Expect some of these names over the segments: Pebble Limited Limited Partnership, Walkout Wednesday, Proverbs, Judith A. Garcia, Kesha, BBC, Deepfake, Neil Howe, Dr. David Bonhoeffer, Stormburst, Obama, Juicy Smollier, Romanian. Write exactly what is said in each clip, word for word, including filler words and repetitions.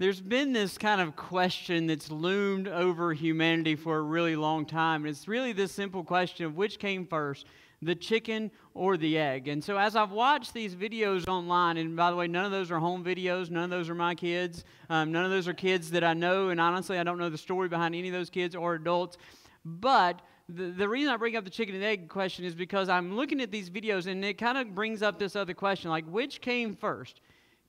There's been this kind of question that's loomed over humanity for a really long time. And it's really this simple question of which came first, the chicken or the egg. And so as I've watched these videos online, and by the way, none of those are home videos. None of those are my kids. Um, none of those are kids that I know. And honestly, I don't know the story behind any of those kids or adults. But the, the reason I bring up the chicken and egg question is because I'm looking at these videos, and it kind of brings up this other question, like which came first?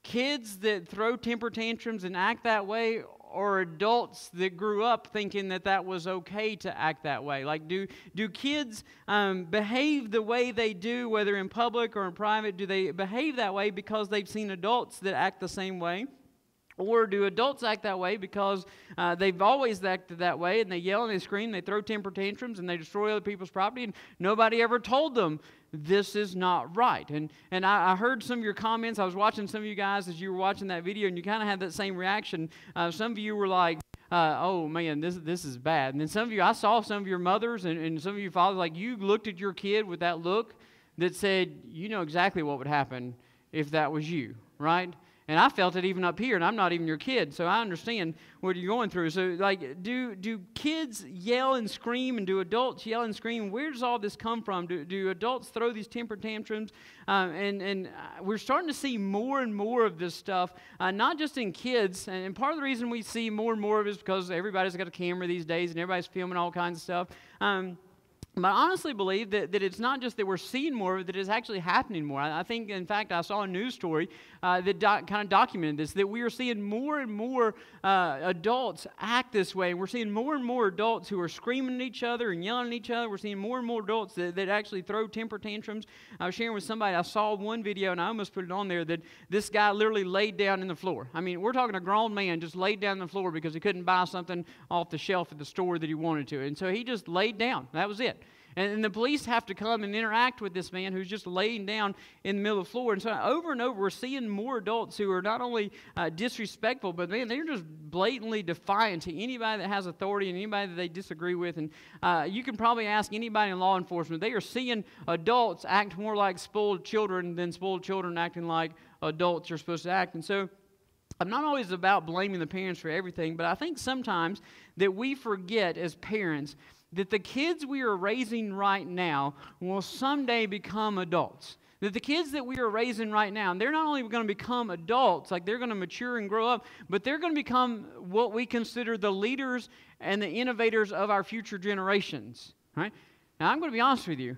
Kids that throw temper tantrums and act that way, or adults that grew up thinking that that was okay to act that way? Like, do do kids um, behave the way they do, whether in public or in private? Do they behave that way because they've seen adults that act the same way? Or do adults act that way because uh, they've always acted that way, and they yell and they scream, they throw temper tantrums, and they destroy other people's property, and nobody ever told them this is not right? And and I, I heard some of your comments. I was watching some of you guys as you were watching that video, and you kind of had that same reaction. Uh, some of you were like, uh, oh, man, this, this is bad. And then some of you, I saw some of your mothers and, and some of your fathers, like you looked at your kid with that look that said, you know exactly what would happen if that was you, right? And I felt it even up here, and I'm not even your kid, so I understand what you're going through. So, like, do do kids yell and scream, and do adults yell and scream? Where does all this come from? Do, do adults throw these temper tantrums? Uh, and and we're starting to see more and more of this stuff, uh, not just in kids. And, and part of the reason we see more and more of it is because everybody's got a camera these days, and everybody's filming all kinds of stuff. Um, But I honestly believe that, that it's not just that we're seeing more of it, that it's actually happening more. I, I think, in fact, I saw a news story uh, that doc, kind of documented this, that we are seeing more and more uh, adults act this way. We're seeing more and more adults who are screaming at each other and yelling at each other. We're seeing more and more adults that, that actually throw temper tantrums. I was sharing with somebody, I saw one video, and I almost put it on there, that this guy literally laid down in the floor. I mean, we're talking a grown man just laid down on the floor because he couldn't buy something off the shelf at the store that he wanted to. And so he just laid down. That was it. And the police have to come and interact with this man who's just laying down in the middle of the floor. And so over and over, we're seeing more adults who are not only uh, disrespectful, but, man, they're just blatantly defiant to anybody that has authority and anybody that they disagree with. And uh, you can probably ask anybody in law enforcement. They are seeing adults act more like spoiled children than spoiled children acting like adults are supposed to act. And so I'm not always about blaming the parents for everything, but I think sometimes that we forget as parents that the kids we are raising right now will someday become adults. That the kids that we are raising right now, and they're not only going to become adults, like they're going to mature and grow up, but they're going to become what we consider the leaders and the innovators of our future generations. Right? Now, I'm going to be honest with you.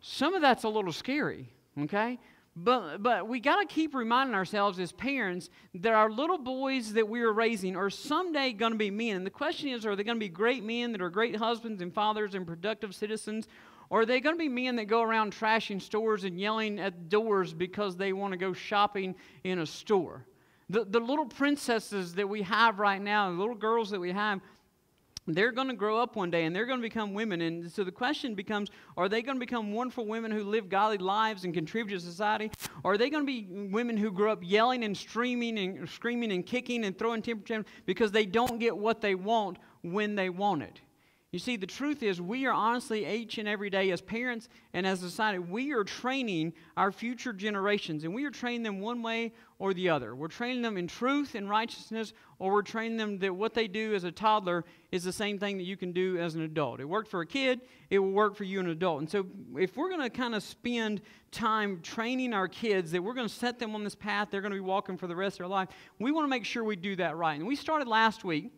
Some of that's a little scary, okay? But, but we got to keep reminding ourselves as parents that our little boys that we are raising are someday going to be men. And the question is, are they going to be great men that are great husbands and fathers and productive citizens? Or are they going to be men that go around trashing stores and yelling at doors because they want to go shopping in a store? The, the little princesses that we have right now, the little girls that we have, they're going to grow up one day, and they're going to become women. And so the question becomes, are they going to become wonderful women who live godly lives and contribute to society? Or are they going to be women who grow up yelling and screaming and screaming and kicking and throwing temper tantrums because they don't get what they want when they want it? You see, the truth is, we are honestly, each and every day as parents and as a society, we are training our future generations, and we are training them one way or the other. We're training them in truth and righteousness, or we're training them that what they do as a toddler is the same thing that you can do as an adult. It worked for a kid, it will work for you an adult. And so if we're going to kind of spend time training our kids, that we're going to set them on this path they're going to be walking for the rest of their life, we want to make sure we do that right. And we started last week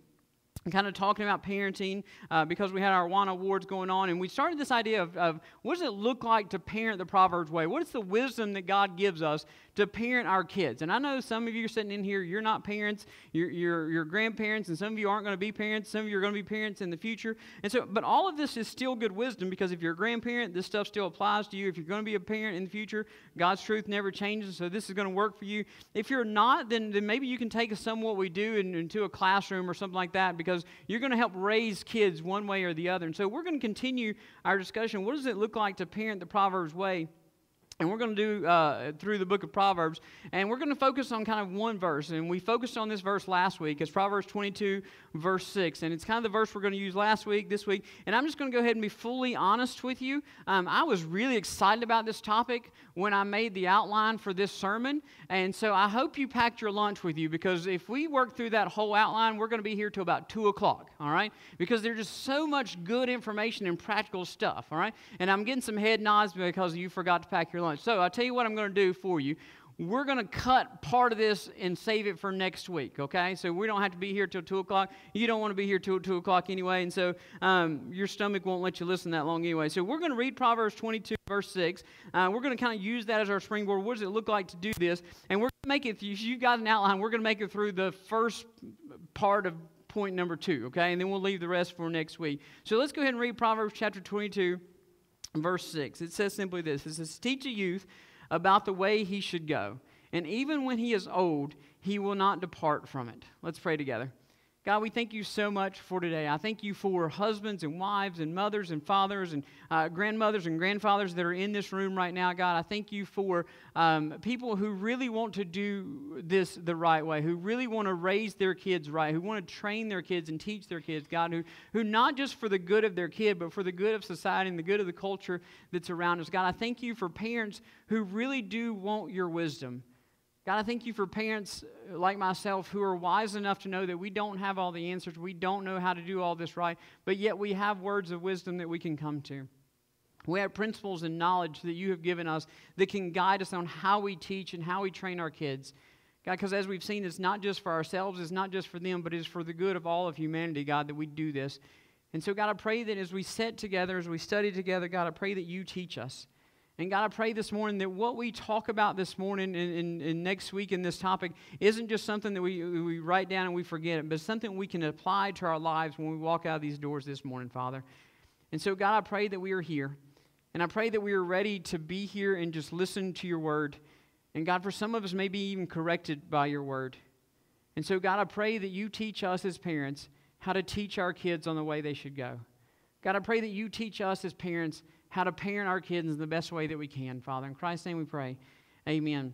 kind of talking about parenting uh, because we had our WANA Awards going on, and we started this idea of, of what does it look like to parent the Proverbs way? What is the wisdom that God gives us to parent our kids? And I know some of you are sitting in here, you're not parents, you're, you're, you're grandparents, and some of you aren't going to be parents, some of you are going to be parents in the future. And so, but all of this is still good wisdom, because if you're a grandparent, this stuff still applies to you. If you're going to be a parent in the future, God's truth never changes, so this is going to work for you. If you're not, then, then maybe you can take some of what we do in, into a classroom or something like that, because you're going to help raise kids one way or the other. And so we're going to continue our discussion. What does it look like to parent the Proverbs way? And we're going to do uh, through the book of Proverbs, and we're going to focus on kind of one verse. And we focused on this verse last week. It's Proverbs twenty-two, verse six. And it's kind of the verse we're going to use last week, this week. And I'm just going to go ahead and be fully honest with you. Um, I was really excited about this topic when I made the outline for this sermon. And so I hope you packed your lunch with you, because if we work through that whole outline, we're going to be here till about two o'clock, all right? Because there's just so much good information and practical stuff, all right? And I'm getting some head nods because you forgot to pack your lunch. So I'll tell you what I'm going to do for you. We're going to cut part of this and save it for next week, okay? So we don't have to be here till two o'clock. You don't want to be here till two o'clock anyway, and so um, your stomach won't let you listen that long anyway. So we're going to read Proverbs twenty-two, verse six. Uh, we're going to kind of use that as our springboard. What does it look like to do this? And we're going to make it, if you've got an outline, we're going to make it through the first part of point number two, okay? And then we'll leave the rest for next week. So let's go ahead and read Proverbs chapter twenty-two, verse six. It says simply this. It says, "Teach a youth about the way he should go, and even when he is old, he will not depart from it." Let's pray together. God, we thank you so much for today. I thank you for husbands and wives and mothers and fathers and uh, grandmothers and grandfathers that are in this room right now, God. I thank you for um, people who really want to do this the right way, who really want to raise their kids right, who want to train their kids and teach their kids, God, who, who not just for the good of their kid, but for the good of society and the good of the culture that's around us. God, I thank you for parents who really do want your wisdom. God, I thank you for parents like myself who are wise enough to know that we don't have all the answers. We don't know how to do all this right, but yet we have words of wisdom that we can come to. We have principles and knowledge that you have given us that can guide us on how we teach and how we train our kids. God, because as we've seen, it's not just for ourselves, it's not just for them, but it's for the good of all of humanity, God, that we do this. And so, God, I pray that as we sit together, as we study together, God, I pray that you teach us. And God, I pray this morning that what we talk about this morning and, and, and next week in this topic isn't just something that we, we write down and we forget it, but something we can apply to our lives when we walk out of these doors this morning, Father. And so, God, I pray that we are here, and I pray that we are ready to be here and just listen to your word. And God, for some of us, maybe even corrected by your word. And so, God, I pray that you teach us as parents how to teach our kids on the way they should go. God, I pray that you teach us as parents how to parent our kids in the best way that we can, Father. In Christ's name we pray. Amen.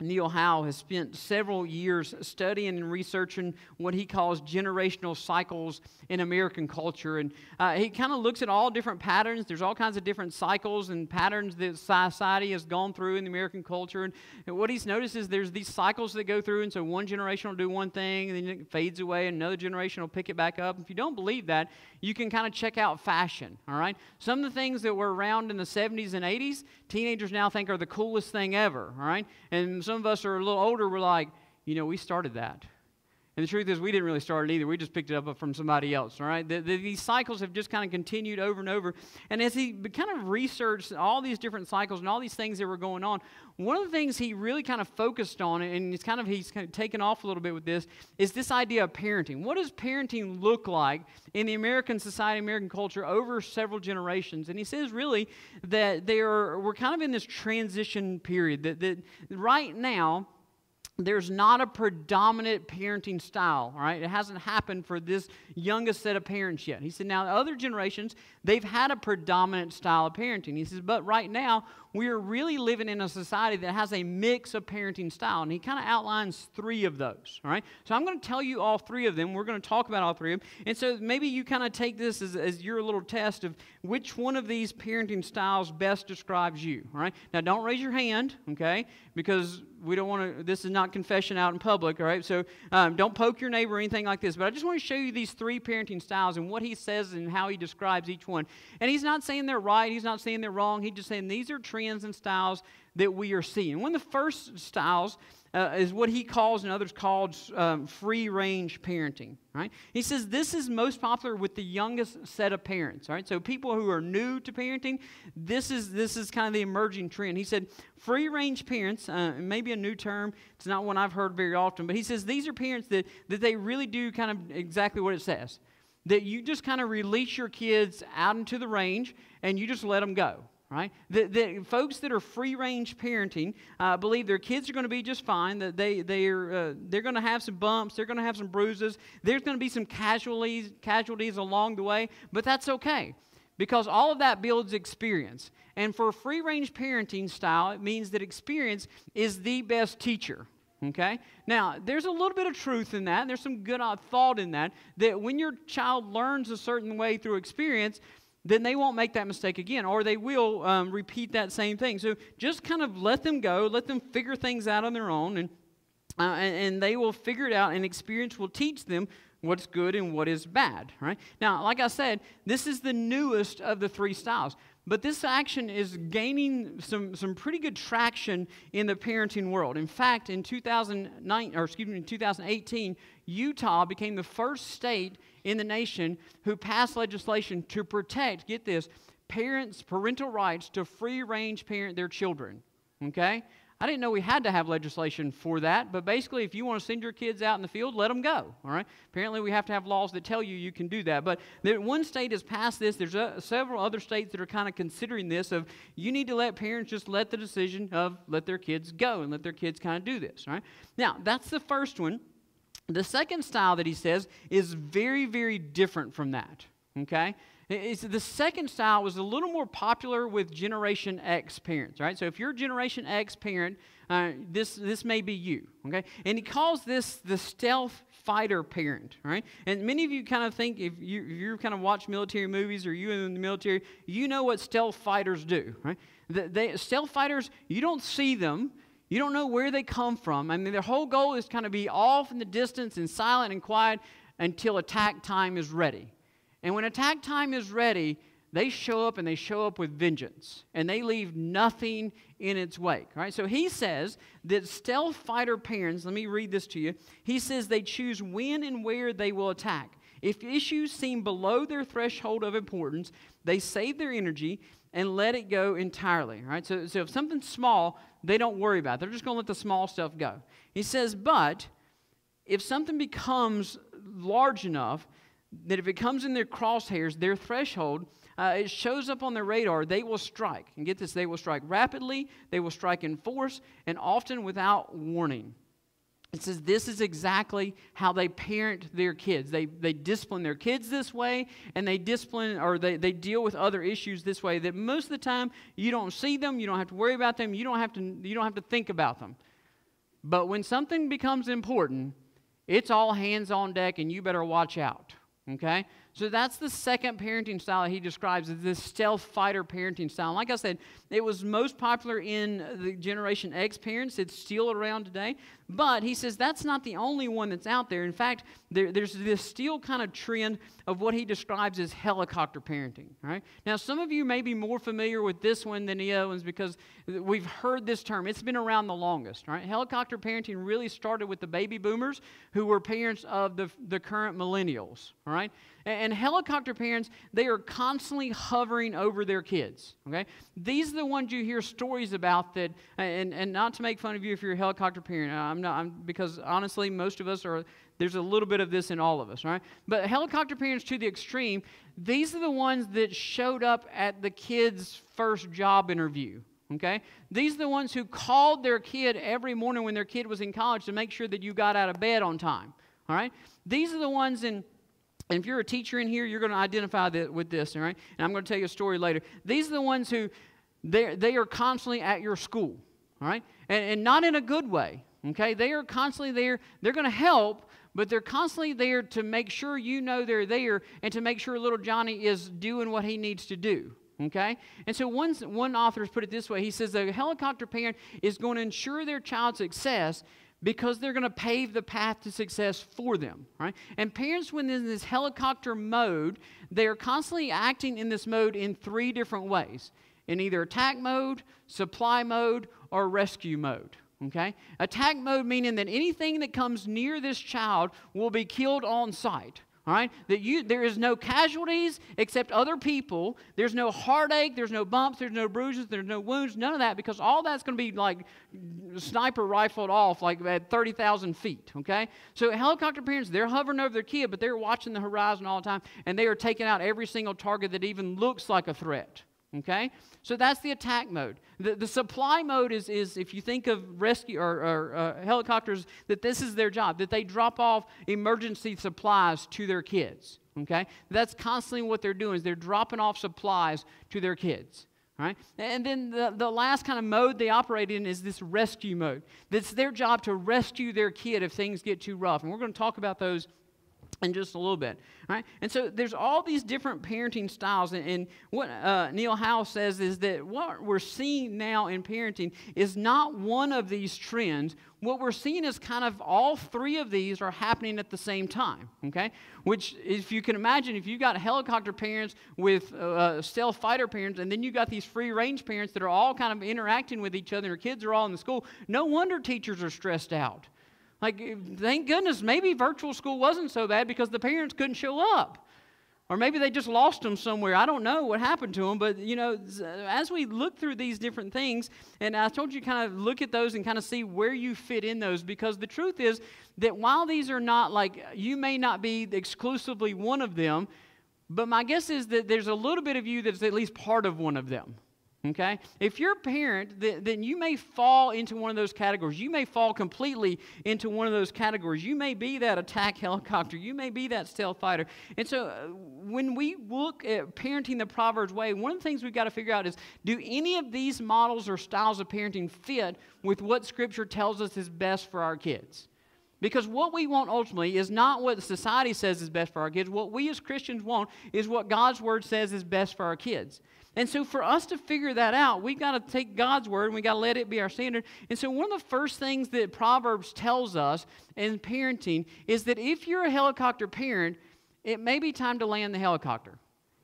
Neil Howe has spent several years studying and researching what he calls generational cycles in American culture. And uh, he kind of looks at all different patterns. There's all kinds of different cycles and patterns that society has gone through in the American culture. And, and what he's noticed is there's these cycles that go through. And so one generation will do one thing, and then it fades away. Another generation will pick it back up. If you don't believe that, you can kind of check out fashion, all right? Some of the things that were around in the seventies and eighties, teenagers now think are the coolest thing ever, all right? And some of us are a little older, we're like, you know, we started that. And the truth is we didn't really start it either. We just picked it up from somebody else, all right? The, the, these cycles have just kind of continued over and over. And as he kind of researched all these different cycles and all these things that were going on, one of the things he really kind of focused on, and it's kind of, he's kind of taken off a little bit with this, is this idea of parenting. What does parenting look like in the American society, American culture over several generations? And he says really that they are, we're kind of in this transition period, that, that right now, there's not a predominant parenting style, all right? It hasn't happened for this youngest set of parents yet. He said, now, the other generations, they've had a predominant style of parenting. He says, but right now, we are really living in a society that has a mix of parenting style. And he kind of outlines three of those, all right? So I'm going to tell you all three of them. We're going to talk about all three of them. And so maybe you kind of take this as, as your little test of which one of these parenting styles best describes you, all right? Now, don't raise your hand, okay, because we don't want to, this is not confession out in public, all right? So um, don't poke your neighbor or anything like this. But I just want to show you these three parenting styles and what he says and how he describes each one. And he's not saying they're right. He's not saying they're wrong. He's just saying these are trends and styles that we are seeing. One of the first styles uh, is what he calls and others called um, free-range parenting, right? He says this is most popular with the youngest set of parents, all right? So people who are new to parenting, this is, this is kind of the emerging trend. He said free-range parents, uh, maybe a new term. It's not one I've heard very often, but he says these are parents that, that they really do kind of exactly what it says, that you just kind of release your kids out into the range and you just let them go. Right? The, the folks that are free-range parenting uh, believe their kids are going to be just fine, that they, they're, uh, they're going to have some bumps, they're going to have some bruises, there's going to be some casualties, casualties along the way, but that's okay because all of that builds experience. And for a free-range parenting style, it means that experience is the best teacher. Okay? Now, there's a little bit of truth in that. There's some good thought in that, that when your child learns a certain way through experience, then they won't make that mistake again, or they will um, repeat that same thing. So just kind of let them go, let them figure things out on their own, and, uh, and, and they will figure it out, and experience will teach them what's good and what is bad, right? Now, like I said, this is the newest of the three styles, but this action is gaining some, some pretty good traction in the parenting world. In fact, in two thousand nine, or excuse me, in two thousand eighteen, Utah became the first state in the nation who passed legislation to protect, get this, parents' parental rights to free-range parent their children, okay? I didn't know we had to have legislation for that, but basically if you want to send your kids out in the field, let them go, all right? Apparently we have to have laws that tell you you can do that, but there, one state has passed this. There's a, several other states that are kind of considering this of you need to let parents just let the decision of let their kids go and let their kids kind of do this, all right? Now, that's the first one. The second style that he says is very, very different from that, okay? It's, the second style was a little more popular with Generation X parents, right? So if you're a Generation X parent, uh, this, this may be you, okay? And he calls this the stealth fighter parent, right? And many of you kind of think, if you if you kind of watch military movies or you're in the military, you know what stealth fighters do, right? The, they, stealth fighters, you don't see them. You don't know where they come from. I mean, their whole goal is kind of be off in the distance and silent and quiet until attack time is ready. And when attack time is ready, they show up, and they show up with vengeance, and they leave nothing in its wake, right? So he says that stealth fighter parents, let me read this to you. He says they choose when and where they will attack. If issues seem below their threshold of importance, they save their energy and let it go entirely, right? So, so if something's small, they don't worry about it. They're just going to let the small stuff go. He says, but if something becomes large enough, that if it comes in their crosshairs, their threshold, uh, it shows up on their radar, they will strike. And get this, they will strike rapidly, they will strike in force, and often without warning. It says this is exactly how they parent their kids. They, they discipline their kids this way, and they discipline or they, they deal with other issues this way, that most of the time you don't see them, you don't have to worry about them, you don't have to, you don't have to think about them. But when something becomes important, it's all hands on deck, and you better watch out. Okay? So that's the second parenting style that he describes as this stealth fighter parenting style. And like I said, it was most popular in the Generation X parents. It's still around today. But he says that's not the only one that's out there. In fact, there, there's this still kind of trend of what he describes as helicopter parenting. Right? Now, some of you may be more familiar with this one than the other ones because we've heard this term. It's been around the longest. Right? Helicopter parenting really started with the baby boomers who were parents of the, the current millennials. All right? And helicopter parents, they are constantly hovering over their kids, okay? These are the ones you hear stories about that, and, and not to make fun of you if you're a helicopter parent, I'm not, I'm, because honestly, most of us are, there's a little bit of this in all of us, right? But helicopter parents to the extreme, these are the ones that showed up at the kid's first job interview, okay? These are the ones who called their kid every morning when their kid was in college to make sure that you got out of bed on time, all right? These are the ones in... And if you're a teacher in here, you're going to identify that with this, all right? And I'm going to tell you a story later. These are the ones who, they they are constantly at your school, all right? And, and not in a good way, okay? They are constantly there. They're going to help, but they're constantly there to make sure you know they're there and to make sure little Johnny is doing what he needs to do, okay? And so one, one author put it this way. He says a helicopter parent is going to ensure their child's success because they're going to pave the path to success for them, right? And parents, when in this helicopter mode, they are constantly acting in this mode in three different ways, in either attack mode, supply mode, or rescue mode, okay? Attack mode meaning that anything that comes near this child will be killed on sight, all right? That you, there is no casualties except other people. There's no heartache. There's no bumps. There's no bruises. There's no wounds. None of that, because all that's going to be like sniper rifled off like at thirty thousand feet, okay? So helicopter parents, they're hovering over their kid, but they're watching the horizon all the time, and they are taking out every single target that even looks like a threat, okay? So that's the attack mode. The, the supply mode is, is, if you think of rescue or, or uh, helicopters, that this is their job, that they drop off emergency supplies to their kids, Okay? That's constantly what they're doing, is they're dropping off supplies to their kids. All right? And then the, the last kind of mode they operate in is this rescue mode. It's their job to rescue their kid if things get too rough. And we're going to talk about those in just a little bit. All right? And so there's all these different parenting styles. And, and what uh, Neil Howe says is that what we're seeing now in parenting is not one of these trends. What we're seeing is kind of all three of these are happening at the same time, okay? Which, if you can imagine, if you've got helicopter parents with uh, stealth fighter parents, and then you've got these free-range parents that are all kind of interacting with each other, and their kids are all in the school, no wonder teachers are stressed out. Like, thank goodness, maybe virtual school wasn't so bad because the parents couldn't show up. Or maybe they just lost them somewhere. I don't know what happened to them. But, you know, as we look through these different things, and I told you kind of look at those and kind of see where you fit in those, because the truth is that while these are not like, you may not be exclusively one of them, but my guess is that there's a little bit of you that's at least part of one of them. Okay? If you're a parent, th- then you may fall into one of those categories. You may fall completely into one of those categories. You may be that attack helicopter. You may be that stealth fighter. And so uh, when we look at parenting the Proverbs way, one of the things we've got to figure out is, do any of these models or styles of parenting fit with what Scripture tells us is best for our kids? Because what we want ultimately is not what society says is best for our kids. What we as Christians want is what God's Word says is best for our kids. And so for us to figure that out, we've got to take God's word and we've got to let it be our standard. And so one of the first things that Proverbs tells us in parenting is that if you're a helicopter parent, it may be time to land the helicopter.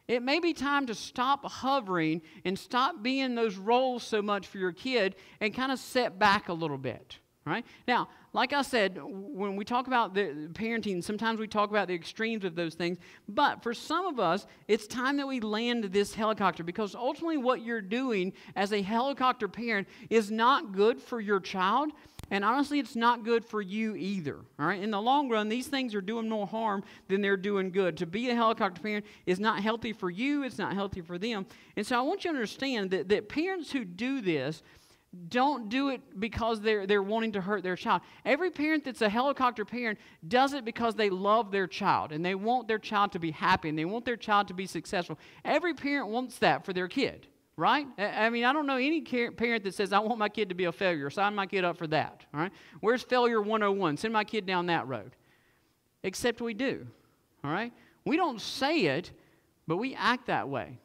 It may be time to stop hovering and stop being those roles so much for your kid and kind of set back a little bit. Right? Now, like I said, when we talk about the parenting, sometimes we talk about the extremes of those things. But for some of us, it's time that we land this helicopter, because ultimately what you're doing as a helicopter parent is not good for your child. And honestly, it's not good for you either. All right? In the long run, these things are doing more harm than they're doing good. To be a helicopter parent is not healthy for you. It's not healthy for them. And so I want you to understand that, that parents who do this don't do it because they're, they're wanting to hurt their child. Every parent that's a helicopter parent does it because they love their child, and they want their child to be happy, and they want their child to be successful. Every parent wants that for their kid, right? I mean, I don't know any parent that says, I want my kid to be a failure. Sign my kid up for that, all right? Where's failure one oh one? Send my kid down that road. Except we do, all right? We don't say it, but we act that way.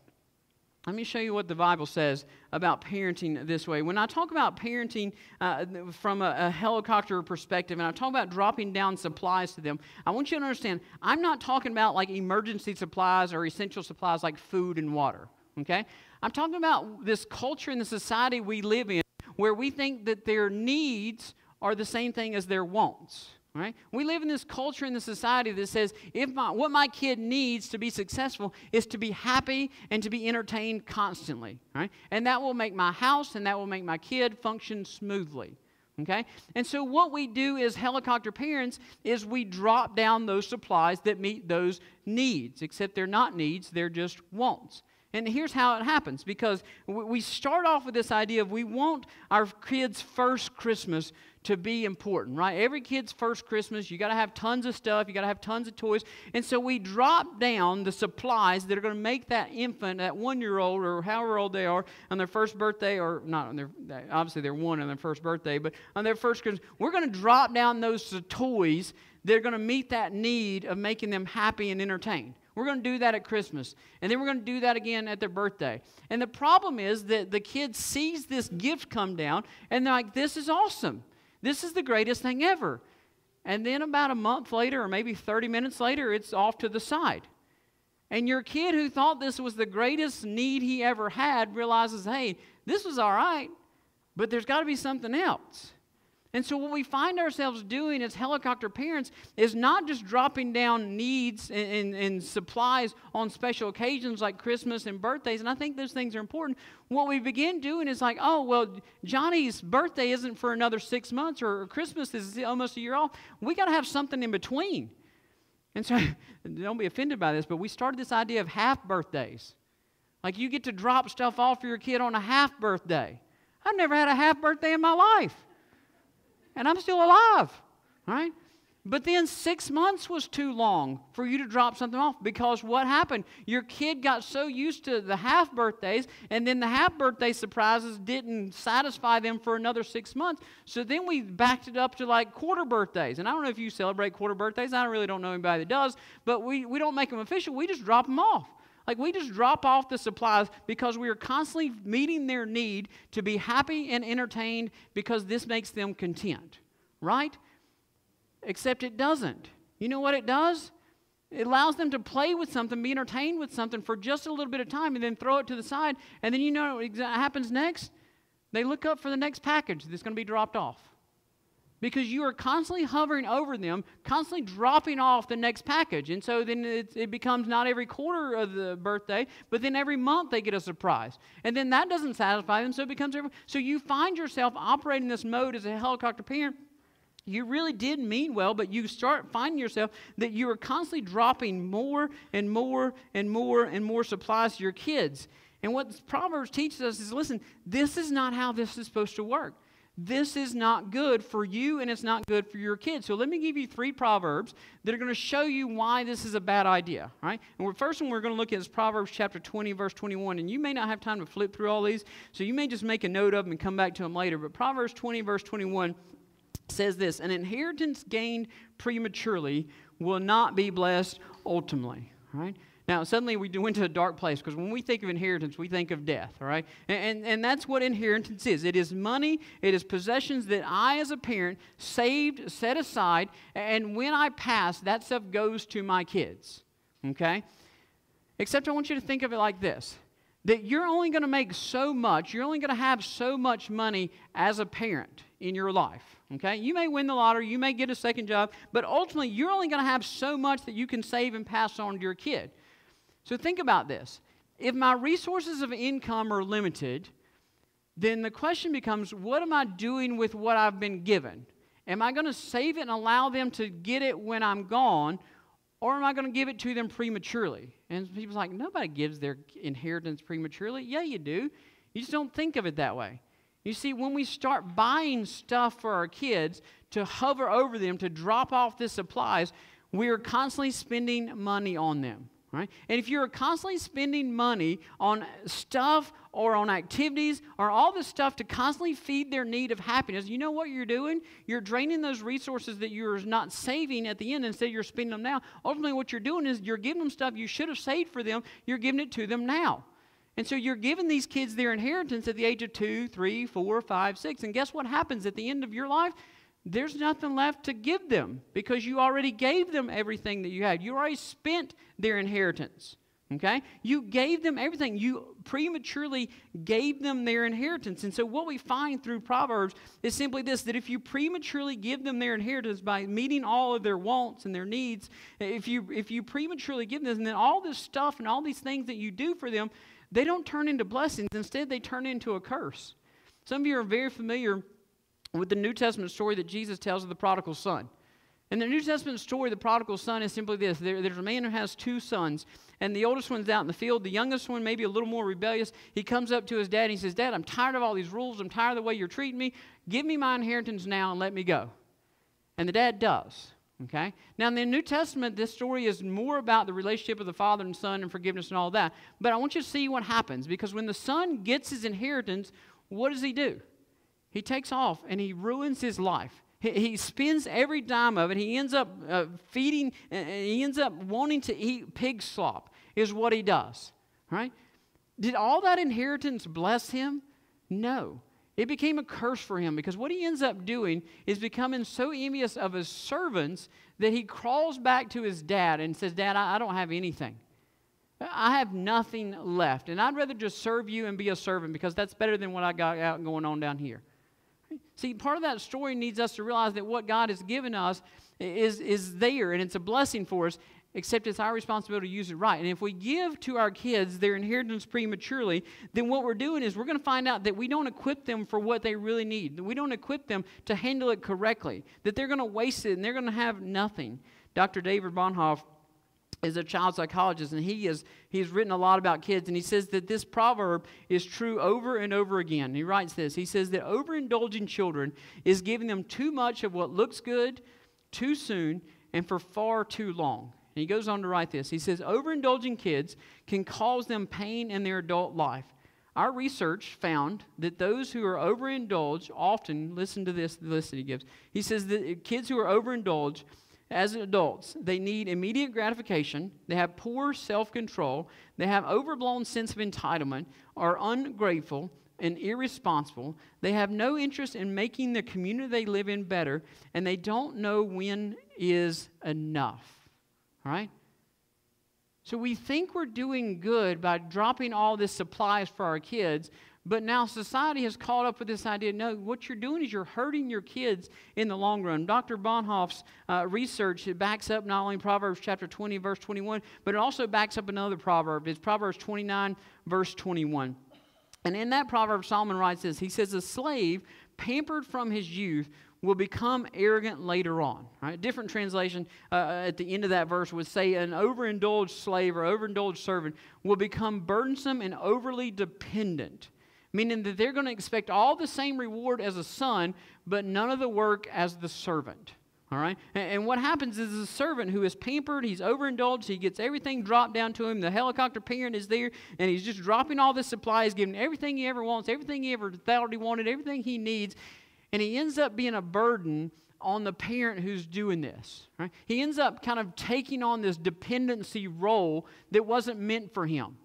Let me show you what the Bible says about parenting this way. When I talk about parenting uh, from a, a helicopter perspective, and I talk about dropping down supplies to them, I want you to understand, I'm not talking about like emergency supplies or essential supplies like food and water, okay? I'm talking about this culture and the society we live in where we think that their needs are the same thing as their wants, right? We live in this culture in the society that says if my, what my kid needs to be successful is to be happy and to be entertained constantly, right? And that will make my house and that will make my kid function smoothly, okay? And so what we do as helicopter parents is we drop down those supplies that meet those needs, except they're not needs, they're just wants. And here's how it happens, because we start off with this idea of we want our kids' first Christmas to be important, right? Every kid's first Christmas, you got to have tons of stuff, you got to have tons of toys, and so we drop down the supplies that are going to make that infant, that one-year-old or however old they are on their first birthday, or not on their, obviously they're one on their first birthday, but on their first Christmas, we're going to drop down those toys that are going to meet that need of making them happy and entertained. We're going to do that at Christmas, and then we're going to do that again at their birthday. And the problem is that the kid sees this gift come down, and they're like, this is awesome. This is the greatest thing ever. And then about a month later, or maybe thirty minutes later, it's off to the side. And your kid who thought this was the greatest need he ever had realizes, hey, this was all right, but there's got to be something else. And so what we find ourselves doing as helicopter parents is not just dropping down needs and, and, and supplies on special occasions like Christmas and birthdays, and I think those things are important. What we begin doing is like, oh, well, Johnny's birthday isn't for another six months, or Christmas is almost a year off. We got to have something in between. And so don't be offended by this, but we started this idea of half birthdays. Like you get to drop stuff off for your kid on a half birthday. I've never had a half birthday in my life. And I'm still alive, right? But then six months was too long for you to drop something off, because what happened? Your kid got so used to the half birthdays, and then the half birthday surprises didn't satisfy them for another six months. So then we backed it up to like quarter birthdays. And I don't know if you celebrate quarter birthdays. I really don't know anybody that does. But we, we don't make them official. We just drop them off. Like, we just drop off the supplies because we are constantly meeting their need to be happy and entertained, because this makes them content, right? Except it doesn't. You know what it does? It allows them to play with something, be entertained with something for just a little bit of time, and then throw it to the side. And then you know what happens next? They look up for the next package that's going to be dropped off. Because you are constantly hovering over them, constantly dropping off the next package. And so then it, it becomes not every quarter of the birthday, but then every month they get a surprise. And then that doesn't satisfy them, so it becomes every... So you find yourself operating this mode as a helicopter parent. You really did mean well, but you start finding yourself that you are constantly dropping more and more and more and more supplies to your kids. And what Proverbs teaches us is, listen, this is not how this is supposed to work. This is not good for you, and it's not good for your kids. So let me give you three Proverbs that are going to show you why this is a bad idea. All right? And the first one we're going to look at is Proverbs chapter twenty, verse twenty-one. And you may not have time to flip through all these, so you may just make a note of them and come back to them later. But Proverbs twenty, verse twenty-one says this: an inheritance gained prematurely will not be blessed ultimately. All right? Now, suddenly we went to a dark place, because when we think of inheritance, we think of death, all right? And, and, and that's what inheritance is. It is money. It is possessions that I, as a parent, saved, set aside, and when I pass, that stuff goes to my kids, okay? Except I want you to think of it like this, that you're only going to make so much, you're only going to have so much money as a parent in your life, okay? You may win the lottery, you may get a second job, but ultimately you're only going to have so much that you can save and pass on to your kid. So think about this. If my resources of income are limited, then the question becomes, what am I doing with what I've been given? Am I going to save it and allow them to get it when I'm gone, or am I going to give it to them prematurely? And people's like, nobody gives their inheritance prematurely. Yeah, you do. You just don't think of it that way. You see, when we start buying stuff for our kids to hover over them, to drop off the supplies, we are constantly spending money on them. Right? And if you're constantly spending money on stuff or on activities or all this stuff to constantly feed their need of happiness, you know what you're doing? You're draining those resources that you're not saving at the end. Instead, you're spending them now. Ultimately, what you're doing is you're giving them stuff you should have saved for them. You're giving it to them now. And so you're giving these kids their inheritance at the age of two, three, four, five, six. And guess what happens at the end of your life? There's nothing left to give them, because you already gave them everything that you had. You already spent their inheritance, okay? You gave them everything. You prematurely gave them their inheritance. And so what we find through Proverbs is simply this, that if you prematurely give them their inheritance by meeting all of their wants and their needs, if you, if you prematurely give them this, and then all this stuff and all these things that you do for them, they don't turn into blessings. Instead, they turn into a curse. Some of you are very familiar with the New Testament story that Jesus tells of the prodigal son. In the New Testament story, the prodigal son is simply this. There, there's a man who has two sons, and the oldest one's out in the field. The youngest one, maybe a little more rebellious, he comes up to his dad and he says, "Dad, I'm tired of all these rules. I'm tired of the way you're treating me. Give me my inheritance now and let me go." And the dad does. Okay? Now, in the New Testament, this story is more about the relationship of the father and son and forgiveness and all that. But I want you to see what happens, because when the son gets his inheritance, what does he do? He takes off and he ruins his life. He, he spends every dime of it. He ends up uh, feeding, and he ends up wanting to eat pig slop is what he does, right? Did all that inheritance bless him? No. It became a curse for him, because what he ends up doing is becoming so envious of his servants that he crawls back to his dad and says, "Dad, I, I don't have anything. I have nothing left, and I'd rather just serve you and be a servant, because that's better than what I got out going on down here." See, part of that story needs us to realize that what God has given us is, is there, and it's a blessing for us, except it's our responsibility to use it right. And if we give to our kids their inheritance prematurely, then what we're doing is we're going to find out that we don't equip them for what they really need, that we don't equip them to handle it correctly, that they're going to waste it and they're going to have nothing. Doctor David Bonhoeffer is a child psychologist, and he is he's written a lot about kids, and he says that this proverb is true over and over again. And he writes this. He says that overindulging children is giving them too much of what looks good, too soon and for far too long. And he goes on to write this. He says, overindulging kids can cause them pain in their adult life. Our research found that those who are overindulged often, listen to this, the list that he gives. He says that kids who are overindulged as adults, they need immediate gratification, they have poor self-control, they have overblown sense of entitlement, are ungrateful and irresponsible, they have no interest in making the community they live in better, and they don't know when is enough. All right? So we think we're doing good by dropping all this supplies for our kids, but now society has caught up with this idea, no, what you're doing is you're hurting your kids in the long run. Doctor Bonhoeffer's uh, research, it backs up not only Proverbs chapter twenty, verse twenty-one, but it also backs up another proverb. It's Proverbs twenty-nine, verse twenty-one. And in that proverb, Solomon writes this. He says, a slave pampered from his youth will become arrogant later on. Right? A different translation uh, at the end of that verse would say an overindulged slave or overindulged servant will become burdensome and overly dependent, meaning that they're going to expect all the same reward as a son, but none of the work as the servant. All right? And, and what happens is the servant who is pampered, he's overindulged, he gets everything dropped down to him, the helicopter parent is there, and he's just dropping all the supplies, giving everything he ever wants, everything he ever thought he wanted, everything he needs, and he ends up being a burden on the parent who's doing this. Right? He ends up kind of taking on this dependency role that wasn't meant for him.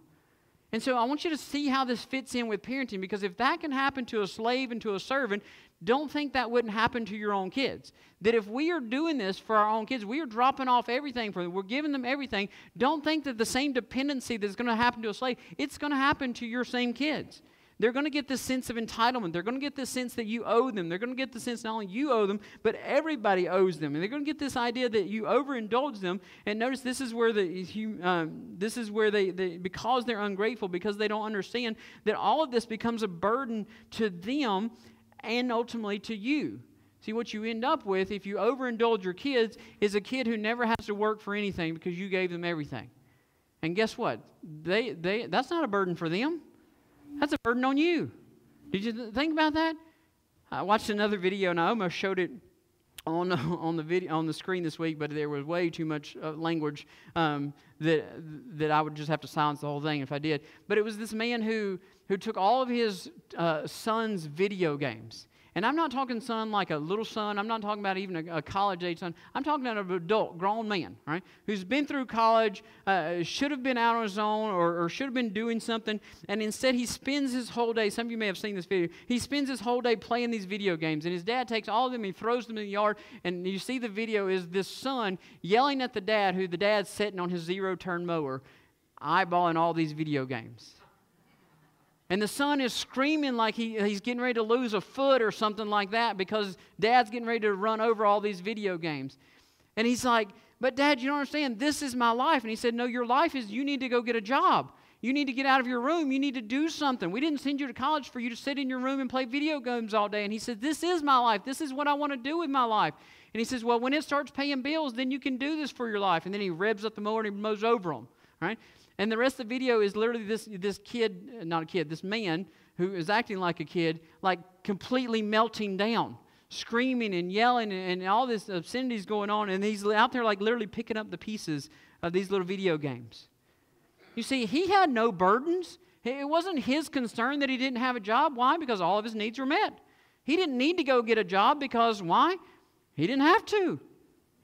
And so I want you to see how this fits in with parenting, because if that can happen to a slave and to a servant, don't think that wouldn't happen to your own kids. That if we are doing this for our own kids, we are dropping off everything for them. We're giving them everything. Don't think that the same dependency that's going to happen to a slave, it's going to happen to your same kids. They're going to get this sense of entitlement. They're going to get this sense that you owe them. They're going to get the sense not only you owe them, but everybody owes them. And they're going to get this idea that you overindulge them. And notice this is where the um, this is where they, they because they're ungrateful, because they don't understand that all of this becomes a burden to them and ultimately to you. See, what you end up with if you overindulge your kids is a kid who never has to work for anything because you gave them everything. And guess what? They they that's not a burden for them. That's a burden on you. Did you think about that? I watched another video, and I almost showed it on on the video on the screen this week, but there was way too much uh, language um, that that I would just have to silence the whole thing if I did. But it was this man who who took all of his uh, son's video games. And I'm not talking son like a little son. I'm not talking about even a, a college-age son. I'm talking about an adult, grown man, right, who's been through college, uh, should have been out on his own or, or should have been doing something, and instead he spends his whole day, some of you may have seen this video, he spends his whole day playing these video games, and his dad takes all of them, he throws them in the yard, and you see the video is this son yelling at the dad, who the dad's sitting on his zero-turn mower, eyeballing all these video games. And the son is screaming like he, he's getting ready to lose a foot or something like that because dad's getting ready to run over all these video games. And he's like, but dad, you don't understand. This is my life. And he said, no, your life is you need to go get a job. You need to get out of your room. You need to do something. We didn't send you to college for you to sit in your room and play video games all day. And he said, this is my life. This is what I want to do with my life. And he says, well, when it starts paying bills, then you can do this for your life. And then he revs up the mower and he mows over them, right? And the rest of the video is literally this, this kid, not a kid, this man who is acting like a kid, like completely melting down, screaming and yelling and, and all this obscenities going on. And he's out there like literally picking up the pieces of these little video games. You see, he had no burdens. It wasn't his concern that he didn't have a job. Why? Because all of his needs were met. He didn't need to go get a job because why? He didn't have to.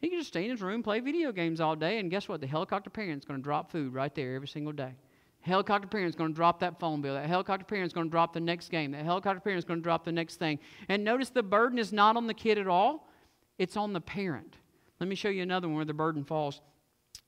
He can just stay in his room, play video games all day, and guess what? The helicopter parent's going to drop food right there every single day. The helicopter parent's going to drop that phone bill. That helicopter parent's going to drop the next game. That helicopter parent's going to drop the next thing. And notice the burden is not on the kid at all. It's on the parent. Let me show you another one where the burden falls.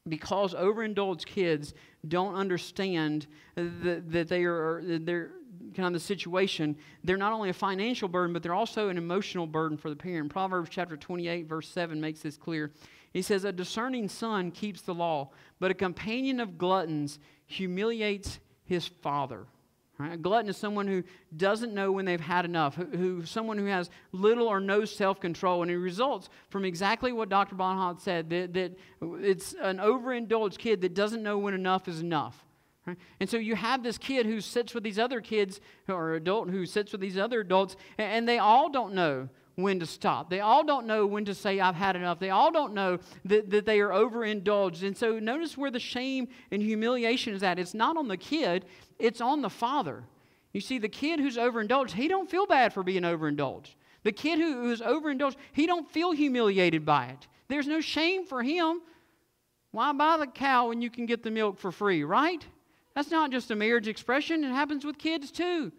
Because overindulged kids don't understand that, that they are they're kind of the situation, they're not only a financial burden, but they're also an emotional burden for the parent. Proverbs chapter twenty-eight, verse seven makes this clear. He says, a discerning son keeps the law, but a companion of gluttons humiliates his father. Right? A glutton is someone who doesn't know when they've had enough, who, who someone who has little or no self-control, and it results from exactly what Doctor Bonhoeffer said, that, that it's an overindulged kid that doesn't know when enough is enough. Right? And so you have this kid who sits with these other kids, or adult who sits with these other adults, and, and they all don't know when to stop. They all don't know when to say, I've had enough. They all don't know that, that they are overindulged. And so notice where the shame and humiliation is at. It's not on the kid. It's on the father. You see, the kid who's overindulged, he don't feel bad for being overindulged. The kid who is overindulged, he don't feel humiliated by it. There's no shame for him. Why buy the cow when you can get the milk for free, right? That's not just a marriage expression. It happens with kids too.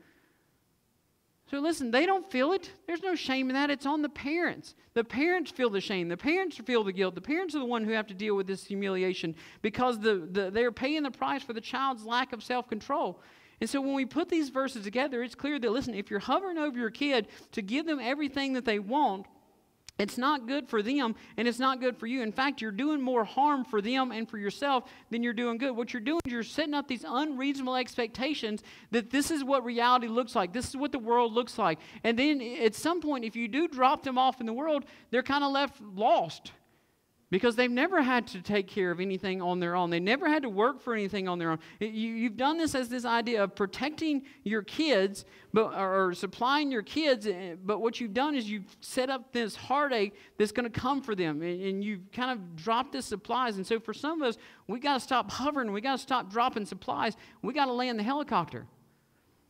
So listen, they don't feel it. There's no shame in that. It's on the parents. The parents feel the shame. The parents feel the guilt. The parents are the one who have to deal with this humiliation because the, the, they're paying the price for the child's lack of self-control. And so when we put these verses together, it's clear that, listen, if you're hovering over your kid to give them everything that they want, it's not good for them, and it's not good for you. In fact, you're doing more harm for them and for yourself than you're doing good. What you're doing is you're setting up these unreasonable expectations that this is what reality looks like. This is what the world looks like. And then at some point, if you do drop them off in the world, they're kind of left lost because they've never had to take care of anything on their own. They never had to work for anything on their own. You, you've done this as this idea of protecting your kids but, or supplying your kids, but what you've done is you've set up this heartache that's going to come for them, and, and you've kind of dropped the supplies. And so for some of us, we got to stop hovering. We got to stop dropping supplies. We got to land the helicopter.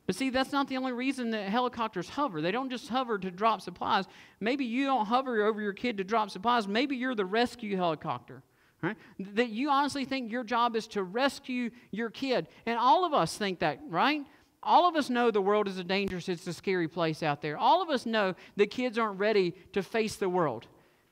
But see, that's not the only reason that helicopters hover. They don't just hover to drop supplies. Maybe you don't hover over your kid to drop supplies. Maybe you're the rescue helicopter, right? That you honestly think your job is to rescue your kid. And all of us think that, right? All of us know the world is a dangerous, it's a scary place out there. All of us know that kids aren't ready to face the world.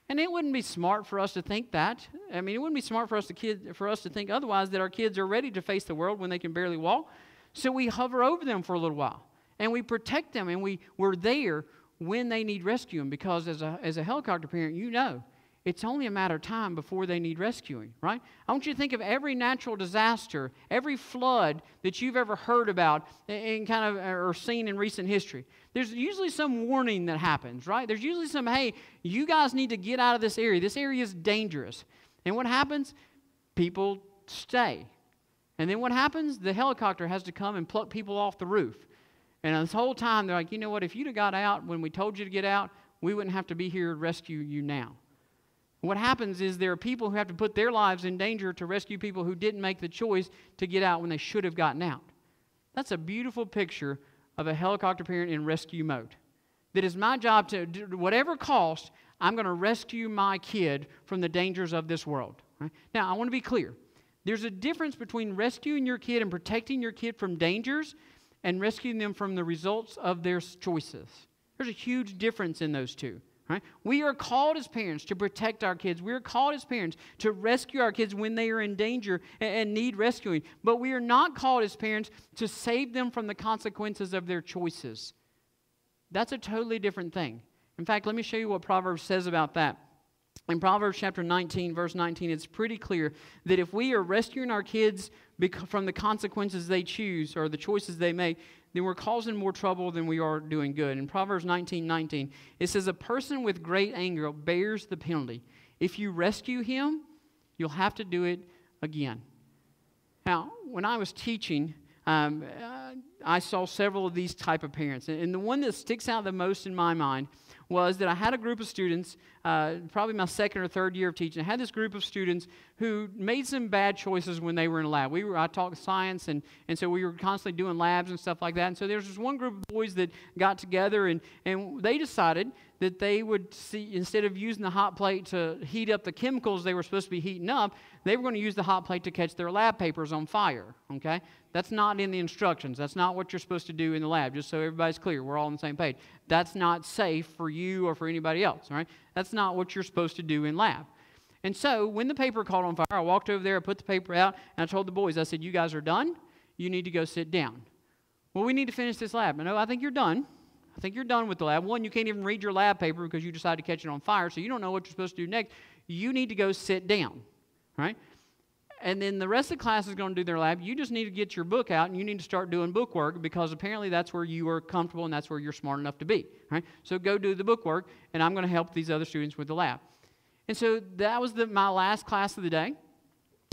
And it wouldn't be smart for us to think that. I mean, it wouldn't be smart for us to kid, for us to think otherwise, that our kids are ready to face the world when they can barely walk. So we hover over them for a little while, and we protect them, and we, we're there when they need rescuing, because as a, as a helicopter parent, you know it's only a matter of time before they need rescuing, right? I want you to think of every natural disaster, every flood that you've ever heard about and kind of or seen in recent history. There's usually some warning that happens, right? There's usually some, hey, you guys need to get out of this area. This area is dangerous. And what happens? People stay. And then what happens? The helicopter has to come and pluck people off the roof. And this whole time, they're like, you know what? If you'd have got out when we told you to get out, we wouldn't have to be here to rescue you now. What happens is there are people who have to put their lives in danger to rescue people who didn't make the choice to get out when they should have gotten out. That's a beautiful picture of a helicopter parent in rescue mode. That is my job to, whatever cost, I'm going to rescue my kid from the dangers of this world. Right? Now, I want to be clear. There's a difference between rescuing your kid and protecting your kid from dangers and rescuing them from the results of their choices. There's a huge difference in those two. Right? We are called as parents to protect our kids. We are called as parents to rescue our kids when they are in danger and, and need rescuing. But we are not called as parents to save them from the consequences of their choices. That's a totally different thing. In fact, let me show you what Proverbs says about that. In Proverbs chapter nineteen, verse nineteen, it's pretty clear that if we are rescuing our kids from the consequences they choose or the choices they make, then we're causing more trouble than we are doing good. In Proverbs nineteen nineteen, it says, a person with great anger bears the penalty. If you rescue him, you'll have to do it again. Now, when I was teaching, um, I saw several of these type of parents. And the one that sticks out the most in my mind was that I had a group of students, uh, probably my second or third year of teaching. I had this group of students who made some bad choices when they were in a lab. We were, I taught science, and, and so we were constantly doing labs and stuff like that. And so there's this one group of boys that got together, and, and they decided that they would see, instead of using the hot plate to heat up the chemicals they were supposed to be heating up, they were going to use the hot plate to catch their lab papers on fire, okay? That's not in the instructions. That's not what you're supposed to do in the lab, just so everybody's clear. We're all on the same page. That's not safe for you or for anybody else, all right? That's not what you're supposed to do in lab. And so when the paper caught on fire, I walked over there, I put the paper out, and I told the boys, I said, you guys are done. You need to go sit down. Well, we need to finish this lab. No, I think you're done. I think you're done with the lab. One, you can't even read your lab paper because you decided to catch it on fire, so you don't know what you're supposed to do next. You need to go sit down, right? And then the rest of the class is going to do their lab. You just need to get your book out, and you need to start doing book work because apparently that's where you are comfortable and that's where you're smart enough to be, right? So go do the book work, and I'm going to help these other students with the lab. And so that was the, my last class of the day.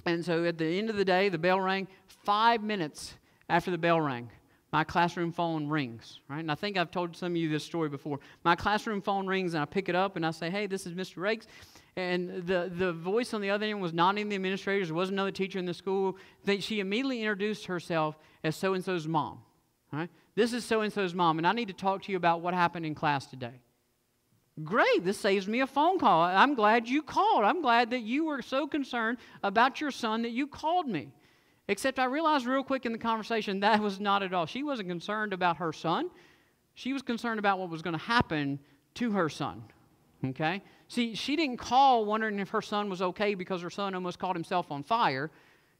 And so at the end of the day, the bell rang. Five minutes after the bell rang, My classroom phone rings, right? And I think I've told some of you this story before. My classroom phone rings, and I pick it up, and I say, hey, this is Mister Rakes. And the, the voice on the other end was not any of the administrators. There wasn't another teacher in the school. They, she immediately introduced herself as so-and-so's mom, right? This is so-and-so's mom, and I need to talk to you about what happened in class today. Great, this saves me a phone call. I'm glad you called. I'm glad that you were so concerned about your son that you called me. Except I realized real quick in the conversation that was not at all. She wasn't concerned about her son. She was concerned about what was going to happen to her son. Okay? See, she didn't call wondering if her son was okay because her son almost caught himself on fire.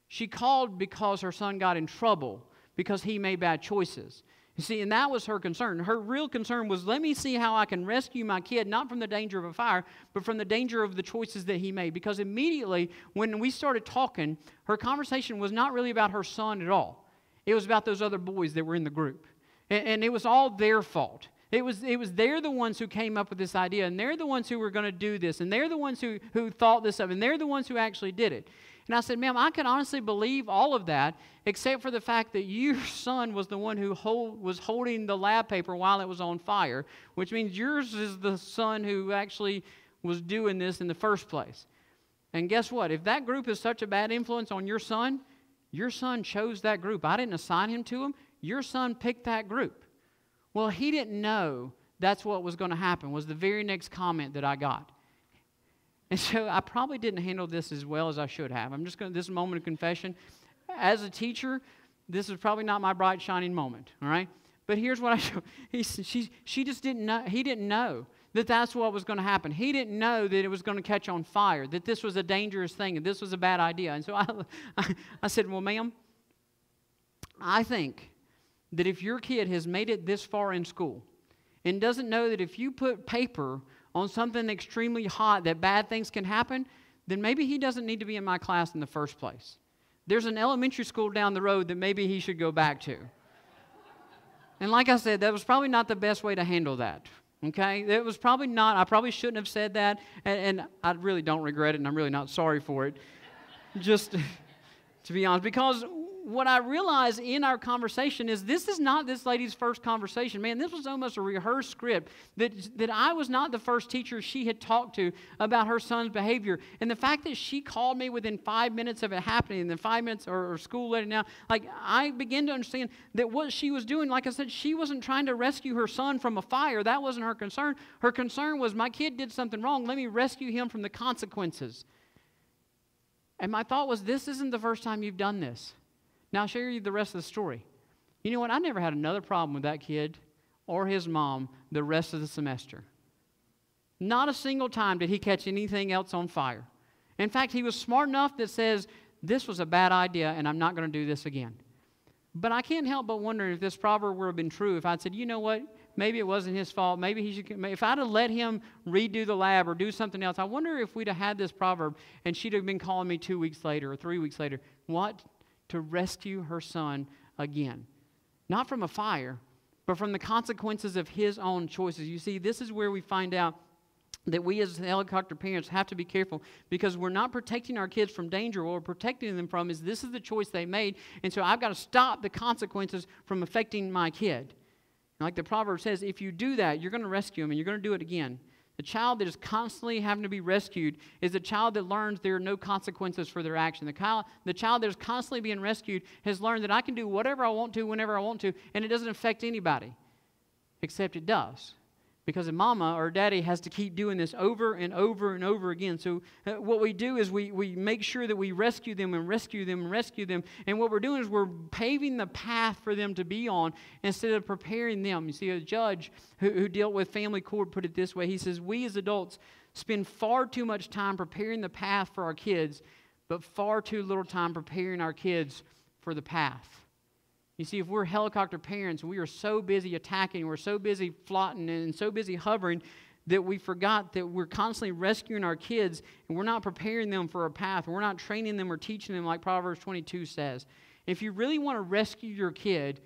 She called because her son got in trouble, because he made bad choices. You see, and that was her concern. Her real concern was, let me see how I can rescue my kid, not from the danger of a fire, but from the danger of the choices that he made. Because immediately, when we started talking, her conversation was not really about her son at all. It was about those other boys that were in the group. And, and it was all their fault. It was, it was they're the ones who came up with this idea, and they're the ones who were going to do this, and they're the ones who, who thought this up, and they're the ones who actually did it. And I said, ma'am, I can honestly believe all of that, except for the fact that your son was the one who hold, was holding the lab paper while it was on fire, which means yours is the son who actually was doing this in the first place. And guess what? If that group is such a bad influence on your son, your son chose that group. I didn't assign him to him. Your son picked that group. Well, he didn't know that's what was going to happen, was the very next comment that I got. And so I probably didn't handle this as well as I should have. I'm just going to, this is a moment of confession. As a teacher, this is probably not my bright, shining moment, all right? But here's what I showed. He, she, she just didn't know. He didn't know that that's what was going to happen. He didn't know that it was going to catch on fire, that this was a dangerous thing, and this was a bad idea. And so I, I, I said, well, ma'am, I think that if your kid has made it this far in school and doesn't know that if you put paper on something extremely hot that bad things can happen, then maybe he doesn't need to be in my class in the first place. There's an elementary school down the road that maybe he should go back to. And like I said, that was probably not the best way to handle that, okay? It was probably not, I probably shouldn't have said that, and, and I really don't regret it, and I'm really not sorry for it, just to be honest, because what I realized in our conversation is this is not this lady's first conversation. Man, this was almost a rehearsed script that, that I was not the first teacher she had talked to about her son's behavior. And the fact that she called me within five minutes of it happening, and then five minutes or, or school letting out, like I began to understand that what she was doing, like I said, she wasn't trying to rescue her son from a fire. That wasn't her concern. Her concern was my kid did something wrong. Let me rescue him from the consequences. And my thought was, this isn't the first time you've done this. Now, I'll show you the rest of the story. You know what? I never had another problem with that kid or his mom the rest of the semester. Not a single time did he catch anything else on fire. In fact, he was smart enough that says, this was a bad idea, and I'm not going to do this again. But I can't help but wonder if this proverb would have been true if I'd said, you know what? Maybe it wasn't his fault. Maybe he should. If I'd have let him redo the lab or do something else, I wonder if we'd have had this proverb, and she'd have been calling me two weeks later or three weeks later. What? To rescue her son again. Not from a fire, but from the consequences of his own choices. You see, this is where we find out that we as helicopter parents have to be careful, because we're not protecting our kids from danger. What we're protecting them from is this is the choice they made, and so I've got to stop the consequences from affecting my kid. And like the proverb says, if you do that, you're going to rescue him, and you're going to do it again. The child that is constantly having to be rescued is the child that learns there are no consequences for their action. The, the child that is constantly being rescued has learned that I can do whatever I want to, whenever I want to, and it doesn't affect anybody, except it does, because a mama or daddy has to keep doing this over and over and over again. So uh, what we do is we, we make sure that we rescue them and rescue them and rescue them, and what we're doing is we're paving the path for them to be on instead of preparing them. You see, a judge who, who dealt with family court put it this way. He says, we as adults spend far too much time preparing the path for our kids, but far too little time preparing our kids for the path. You see, if we're helicopter parents, we are so busy attacking, we're so busy flaunting, and so busy hovering that we forgot that we're constantly rescuing our kids, and we're not preparing them for a path. We're not training them or teaching them like Proverbs twenty-two says. If you really want to rescue your kid,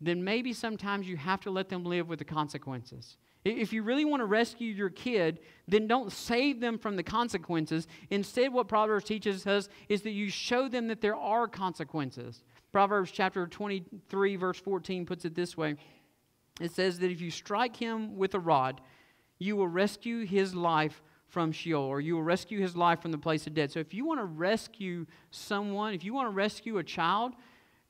then maybe sometimes you have to let them live with the consequences. If you really want to rescue your kid, then don't save them from the consequences. Instead, what Proverbs teaches us is that you show them that there are consequences. Proverbs chapter twenty-three, verse fourteen puts it this way. It says that if you strike him with a rod, you will rescue his life from Sheol, or you will rescue his life from the place of death. So if you want to rescue someone, if you want to rescue a child,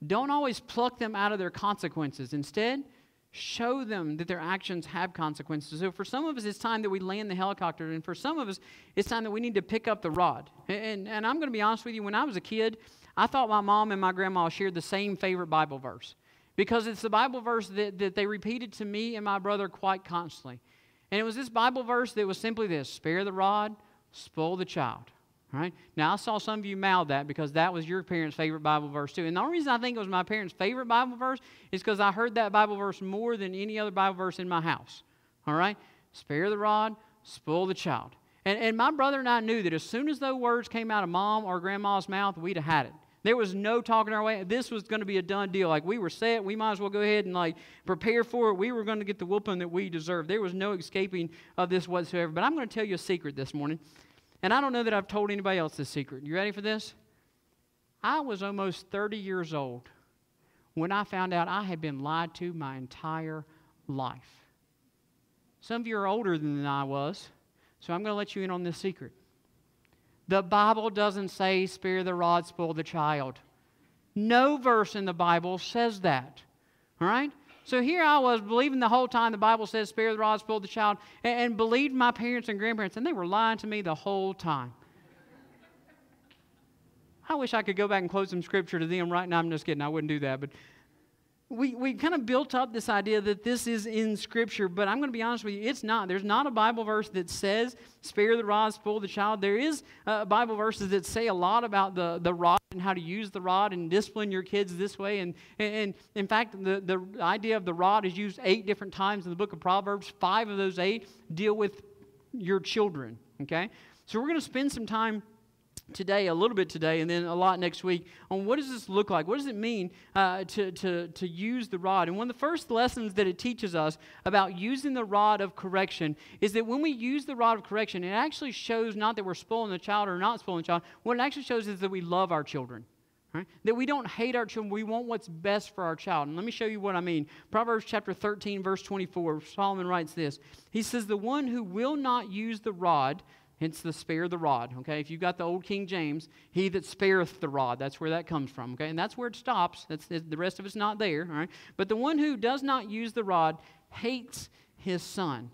don't always pluck them out of their consequences. Instead, show them that their actions have consequences. So for some of us, it's time that we land the helicopter, and for some of us, it's time that we need to pick up the rod. And, and I'm going to be honest with you, when I was a kid, I thought my mom and my grandma shared the same favorite Bible verse, because it's the Bible verse that, that they repeated to me and my brother quite constantly. And it was this Bible verse that was simply this: spare the rod, spoil the child. All right? Now, I saw some of you mouth that because that was your parents' favorite Bible verse too. And the only reason I think it was my parents' favorite Bible verse is because I heard that Bible verse more than any other Bible verse in my house. All right? Spare the rod, spoil the child. And, and my brother and I knew that as soon as those words came out of Mom or Grandma's mouth, we'd have had it. There was no talking our way. This was going to be a done deal. Like, we were set. We might as well go ahead and, like, prepare for it. We were going to get the whooping that we deserved. There was no escaping of this whatsoever. But I'm going to tell you a secret this morning, and I don't know that I've told anybody else this secret. You ready for this? I was almost thirty years old when I found out I had been lied to my entire life. Some of you are older than I was, so I'm going to let you in on this secret. The Bible doesn't say, spare the rod, spoil the child. No verse in the Bible says that. All right? So here I was believing the whole time the Bible says, spare the rod, spoil the child, and, and believed my parents and grandparents, and they were lying to me the whole time. I wish I could go back and quote some scripture to them right now. I'm just kidding. I wouldn't do that. But we, we kind of built up this idea that this is in Scripture, but I'm going to be honest with you, it's not. There's not a Bible verse that says, spare the rod, spoil the child. There is uh, Bible verses that say a lot about the, the rod and how to use the rod and discipline your kids this way. And, and, and in fact, the, the idea of the rod is used eight different times in the book of Proverbs. Five of those eight deal with your children, okay? So we're going to spend some time today, a little bit today, and then a lot next week, on what does this look like? What does it mean uh, to, to, to use the rod? And one of the first lessons that it teaches us about using the rod of correction is that when we use the rod of correction, it actually shows not that we're spoiling the child or not spoiling the child. What it actually shows is that we love our children. Right? That we don't hate our children, we want what's best for our child. And let me show you what I mean. Proverbs chapter thirteen, verse twenty-four, Solomon writes this. He says, the one who will not use the rod, hence the spare the rod, okay? If you've got the old King James, he that spareth the rod, that's where that comes from, okay? And that's where it stops. That's, the rest of it's not there, all right? But the one who does not use the rod hates his son.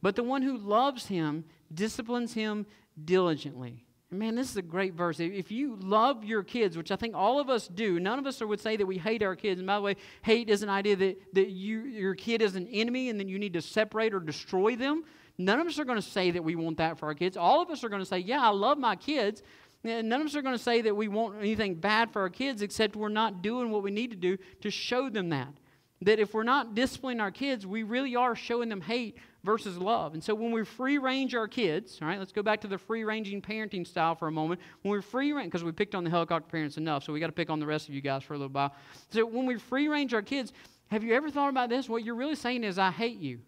But the one who loves him disciplines him diligently. Man, this is a great verse. If you love your kids, which I think all of us do, none of us would say that we hate our kids. And by the way, hate is an idea that, that you, your kid is an enemy and then you need to separate or destroy them. None of us are going to say that we want that for our kids. All of us are going to say, yeah, I love my kids. And none of us are going to say that we want anything bad for our kids, except we're not doing what we need to do to show them that. That if we're not disciplining our kids, we really are showing them hate versus love. And so when we free-range our kids, all right, let's go back to the free-ranging parenting style for a moment. When we free-range, because we picked on the helicopter parents enough, so we got to pick on the rest of you guys for a little while. So when we free-range our kids, have you ever thought about this? What you're really saying is, I hate you.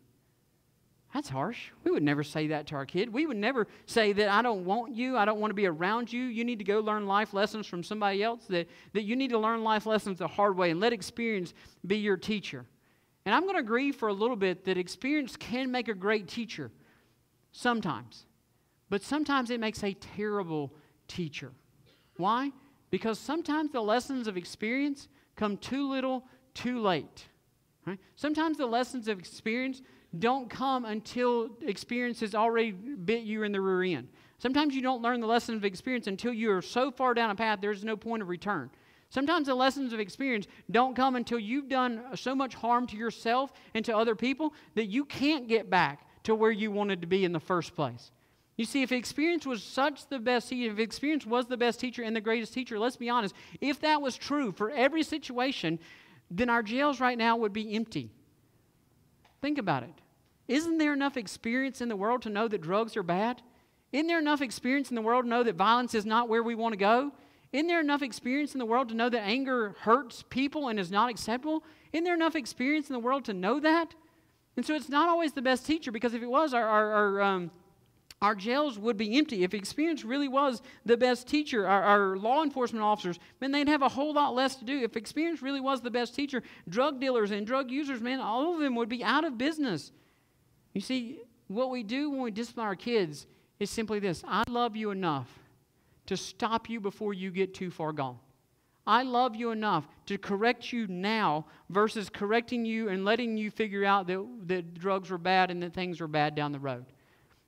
That's harsh. We would never say that to our kid. We would never say that I don't want you, I don't want to be around you, you need to go learn life lessons from somebody else, that, that you need to learn life lessons the hard way and let experience be your teacher. And I'm going to agree for a little bit that experience can make a great teacher sometimes, but sometimes it makes a terrible teacher. Why? Because sometimes the lessons of experience come too little, too late. Right? Sometimes the lessons of experience don't come until experience has already bit you in the rear end. Sometimes you don't learn the lesson of experience until you are so far down a path there's no point of return. Sometimes the lessons of experience don't come until you've done so much harm to yourself and to other people that you can't get back to where you wanted to be in the first place. You see, if experience was such the best teacher, if experience was the best teacher and the greatest teacher, let's be honest, if that was true for every situation, then our jails right now would be empty. Think about it. Isn't there enough experience in the world to know that drugs are bad? Isn't there enough experience in the world to know that violence is not where we want to go? Isn't there enough experience in the world to know that anger hurts people and is not acceptable? Isn't there enough experience in the world to know that? And so it's not always the best teacher, because if it was, our, our, our, um, Our jails would be empty. If experience really was the best teacher, our, our law enforcement officers, man, they'd have a whole lot less to do. If experience really was the best teacher, drug dealers and drug users, man, all of them would be out of business. You see, what we do when we discipline our kids is simply this. I love you enough to stop you before you get too far gone. I love you enough to correct you now versus correcting you and letting you figure out that, that drugs were bad and that things were bad down the road.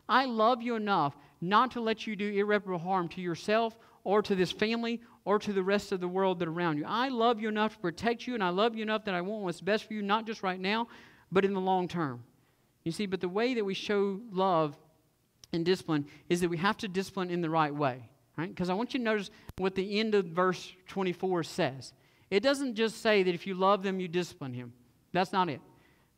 I love you enough not to let you do irreparable harm to yourself or to this family or to the rest of the world that are around you. I love you enough to protect you, and I love you enough that I want what's best for you, not just right now, but in the long term. You see, but the way that we show love and discipline is that we have to discipline in the right way, right? Because I want you to notice what the end of verse twenty-four says. It doesn't just say that if you love them, you discipline him. That's not it.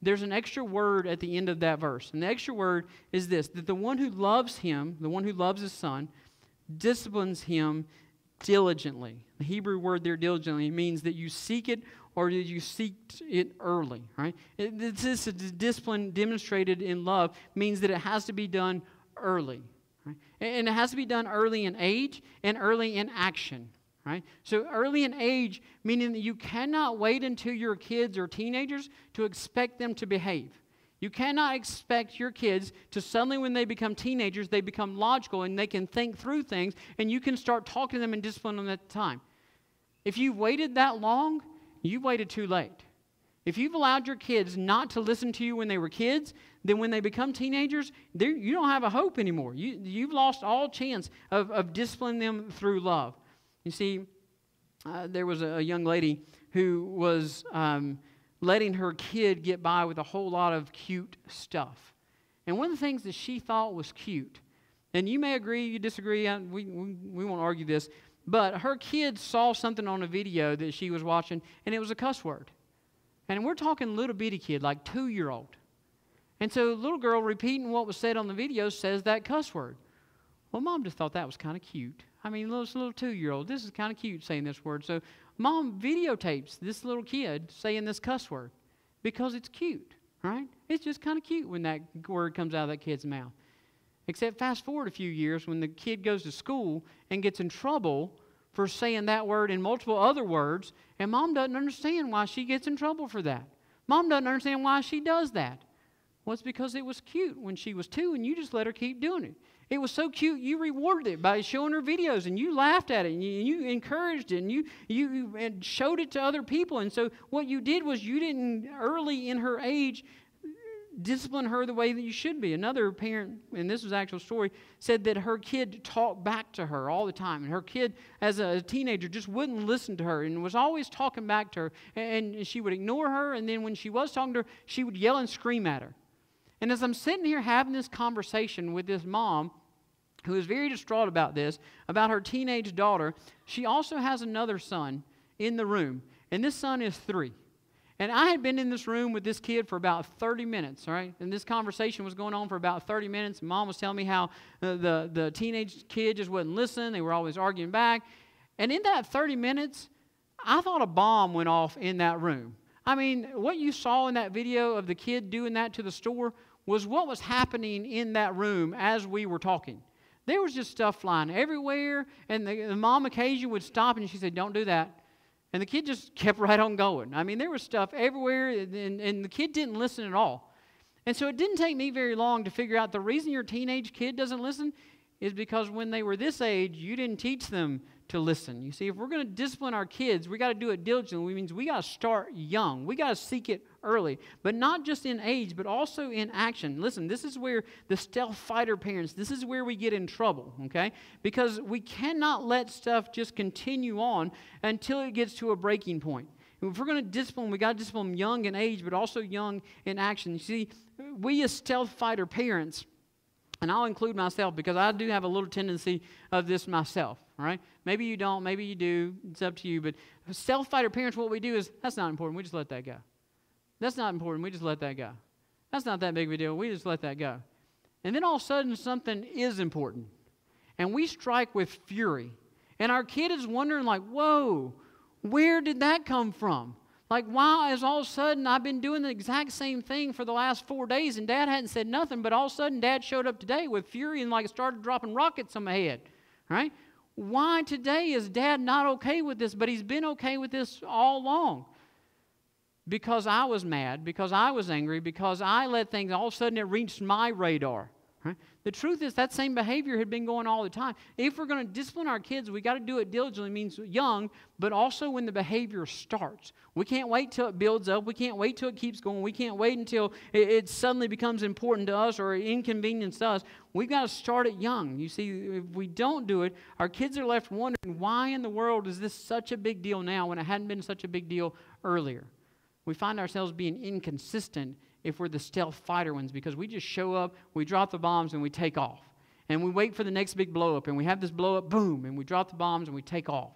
There's an extra word at the end of that verse. And the extra word is this, that the one who loves him, the one who loves his son, disciplines him diligently. The Hebrew word there, diligently, means that you seek it or that you seek it early, right? It, this discipline demonstrated in love means that it has to be done early, right? And it has to be done early in age and early in action, right? So early in age, meaning that you cannot wait until your kids are teenagers to expect them to behave. You cannot expect your kids to suddenly, when they become teenagers, they become logical and they can think through things, and you can start talking to them and disciplining them at the time. If you've waited that long, you've waited too late. If you've allowed your kids not to listen to you when they were kids, then when they become teenagers, you don't have a hope anymore. You, you've lost all chance of, of disciplining them through love. You see, uh, there was a young lady who was um, letting her kid get by with a whole lot of cute stuff. And one of the things that she thought was cute, and you may agree, you disagree, I, we, we, we won't argue this, but her kid saw something on a video that she was watching, and it was a cuss word. And we're talking little bitty kid, like two-year-old. And so the little girl repeating what was said on the video says that cuss word. Well, Mom just thought that was kind of cute. I mean, this little two-year-old, this is kind of cute saying this word. So Mom videotapes this little kid saying this cuss word because it's cute, right? It's just kind of cute when that word comes out of that kid's mouth. Except fast forward a few years when the kid goes to school and gets in trouble for saying that word and multiple other words, and Mom doesn't understand why she gets in trouble for that. Mom doesn't understand why she does that. Well, it's because it was cute when she was two, and you just let her keep doing it. It was so cute, you rewarded it by showing her videos, and you laughed at it, and you, you encouraged it, and you, you, you and showed it to other people. And so what you did was you didn't, early in her age, discipline her the way that you should be. Another parent, and this was an actual story, said that her kid talked back to her all the time. And her kid, as a teenager, just wouldn't listen to her and was always talking back to her. And she would ignore her, and then when she was talking to her, she would yell and scream at her. And as I'm sitting here having this conversation with this mom, who is very distraught about this, about her teenage daughter, she also has another son in the room. And this son is three. And I had been in this room with this kid for about thirty minutes, all right? And this conversation was going on for about thirty minutes. Mom was telling me how the, the, the teenage kid just wouldn't listen. They were always arguing back. And in that thirty minutes, I thought a bomb went off in that room. I mean, what you saw in that video of the kid doing that to the store was what was happening in that room as we were talking. There was just stuff flying everywhere, and the, the mom occasionally would stop, and she said, "Don't do that." And the kid just kept right on going. I mean, there was stuff everywhere, and, and the kid didn't listen at all. And so it didn't take me very long to figure out the reason your teenage kid doesn't listen is because when they were this age, you didn't teach them to listen. You see, if we're going to discipline our kids, we got to do it diligently. It means we got to start young. We got to seek it early, but not just in age, but also in action. Listen, this is where the stealth fighter parents, this is where we get in trouble, okay? Because we cannot let stuff just continue on until it gets to a breaking point. And if we're going to discipline, we got to discipline them young in age, but also young in action. You see, we as stealth fighter parents, and I'll include myself because I do have a little tendency of this myself, right? Maybe you don't, maybe you do, it's up to you. But stealth fighter parents, what we do is, that's not important, we just let that go. That's not important, we just let that go. That's not that big of a deal, we just let that go. And then all of a sudden something is important. And we strike with fury. And our kid is wondering like, whoa, where did that come from? Like, why is all of a sudden I've been doing the exact same thing for the last four days and Dad hadn't said nothing, but all of a sudden Dad showed up today with fury and like started dropping rockets on my head, right? Why today is Dad not okay with this, but he's been okay with this all along? Because I was mad, because I was angry, because I let things, all of a sudden it reached my radar. Right? The truth is that same behavior had been going all the time. If we're going to discipline our kids, we've got to do it diligently, means young, but also when the behavior starts. We can't wait till it builds up. We can't wait till it keeps going. We can't wait until it, it suddenly becomes important to us or inconvenience to us. We've got to start it young. You see, if we don't do it, our kids are left wondering, why in the world is this such a big deal now when it hadn't been such a big deal earlier? We find ourselves being inconsistent if we're the stealth fighter ones, because we just show up, we drop the bombs, and we take off. And we wait for the next big blow-up, and we have this blow-up, boom, and we drop the bombs, and we take off.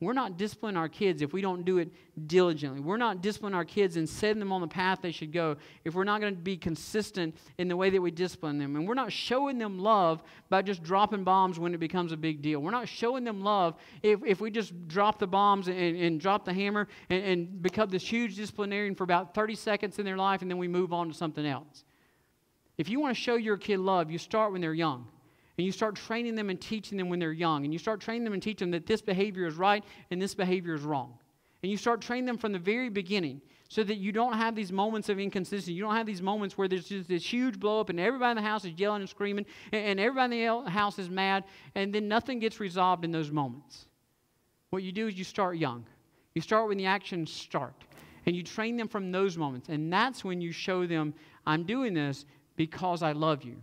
We're not disciplining our kids if we don't do it diligently. We're not disciplining our kids and setting them on the path they should go if we're not going to be consistent in the way that we discipline them. And we're not showing them love by just dropping bombs when it becomes a big deal. We're not showing them love if, if we just drop the bombs and, and drop the hammer and, and become this huge disciplinarian for about thirty seconds in their life, and then we move on to something else. If you want to show your kid love, you start when they're young. And you start training them and teaching them when they're young. And you start training them and teaching them that this behavior is right and this behavior is wrong. And you start training them from the very beginning so that you don't have these moments of inconsistency. You don't have these moments where there's just this huge blow up and everybody in the house is yelling and screaming and, and everybody in the house is mad, and then nothing gets resolved in those moments. What you do is you start young. You start when the actions start. And you train them from those moments. And that's when you show them, I'm doing this because I love you.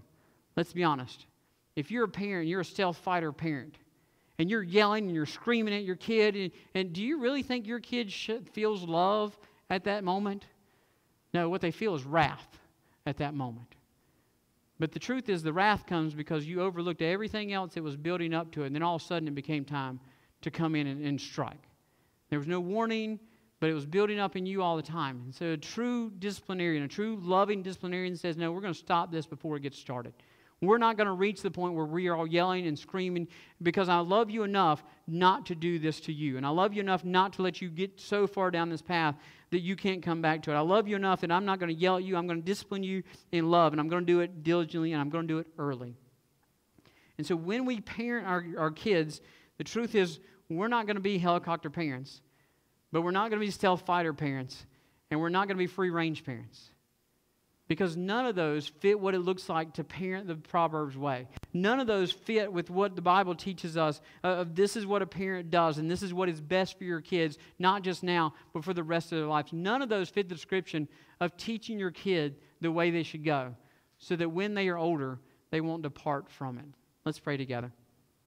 Let's be honest. If you're a parent, you're a stealth fighter parent, and you're yelling and you're screaming at your kid, and, and do you really think your kid should, feels love at that moment? No, what they feel is wrath at that moment. But the truth is the wrath comes because you overlooked everything else that was building up to it, and then all of a sudden it became time to come in and, and strike. There was no warning, but it was building up in you all the time. And so a true disciplinarian, a true loving disciplinarian says, no, we're going to stop this before it gets started. We're not going to reach the point where we are all yelling and screaming, because I love you enough not to do this to you. And I love you enough not to let you get so far down this path that you can't come back to it. I love you enough that I'm not going to yell at you. I'm going to discipline you in love, and I'm going to do it diligently, and I'm going to do it early. And so when we parent our, our kids, the truth is we're not going to be helicopter parents, but we're not going to be stealth fighter parents, and we're not going to be free-range parents. Because none of those fit what it looks like to parent the Proverbs way. None of those fit with what the Bible teaches us of this is what a parent does and this is what is best for your kids, not just now, but for the rest of their lives. None of those fit the description of teaching your kid the way they should go so that when they are older, they won't depart from it. Let's pray together.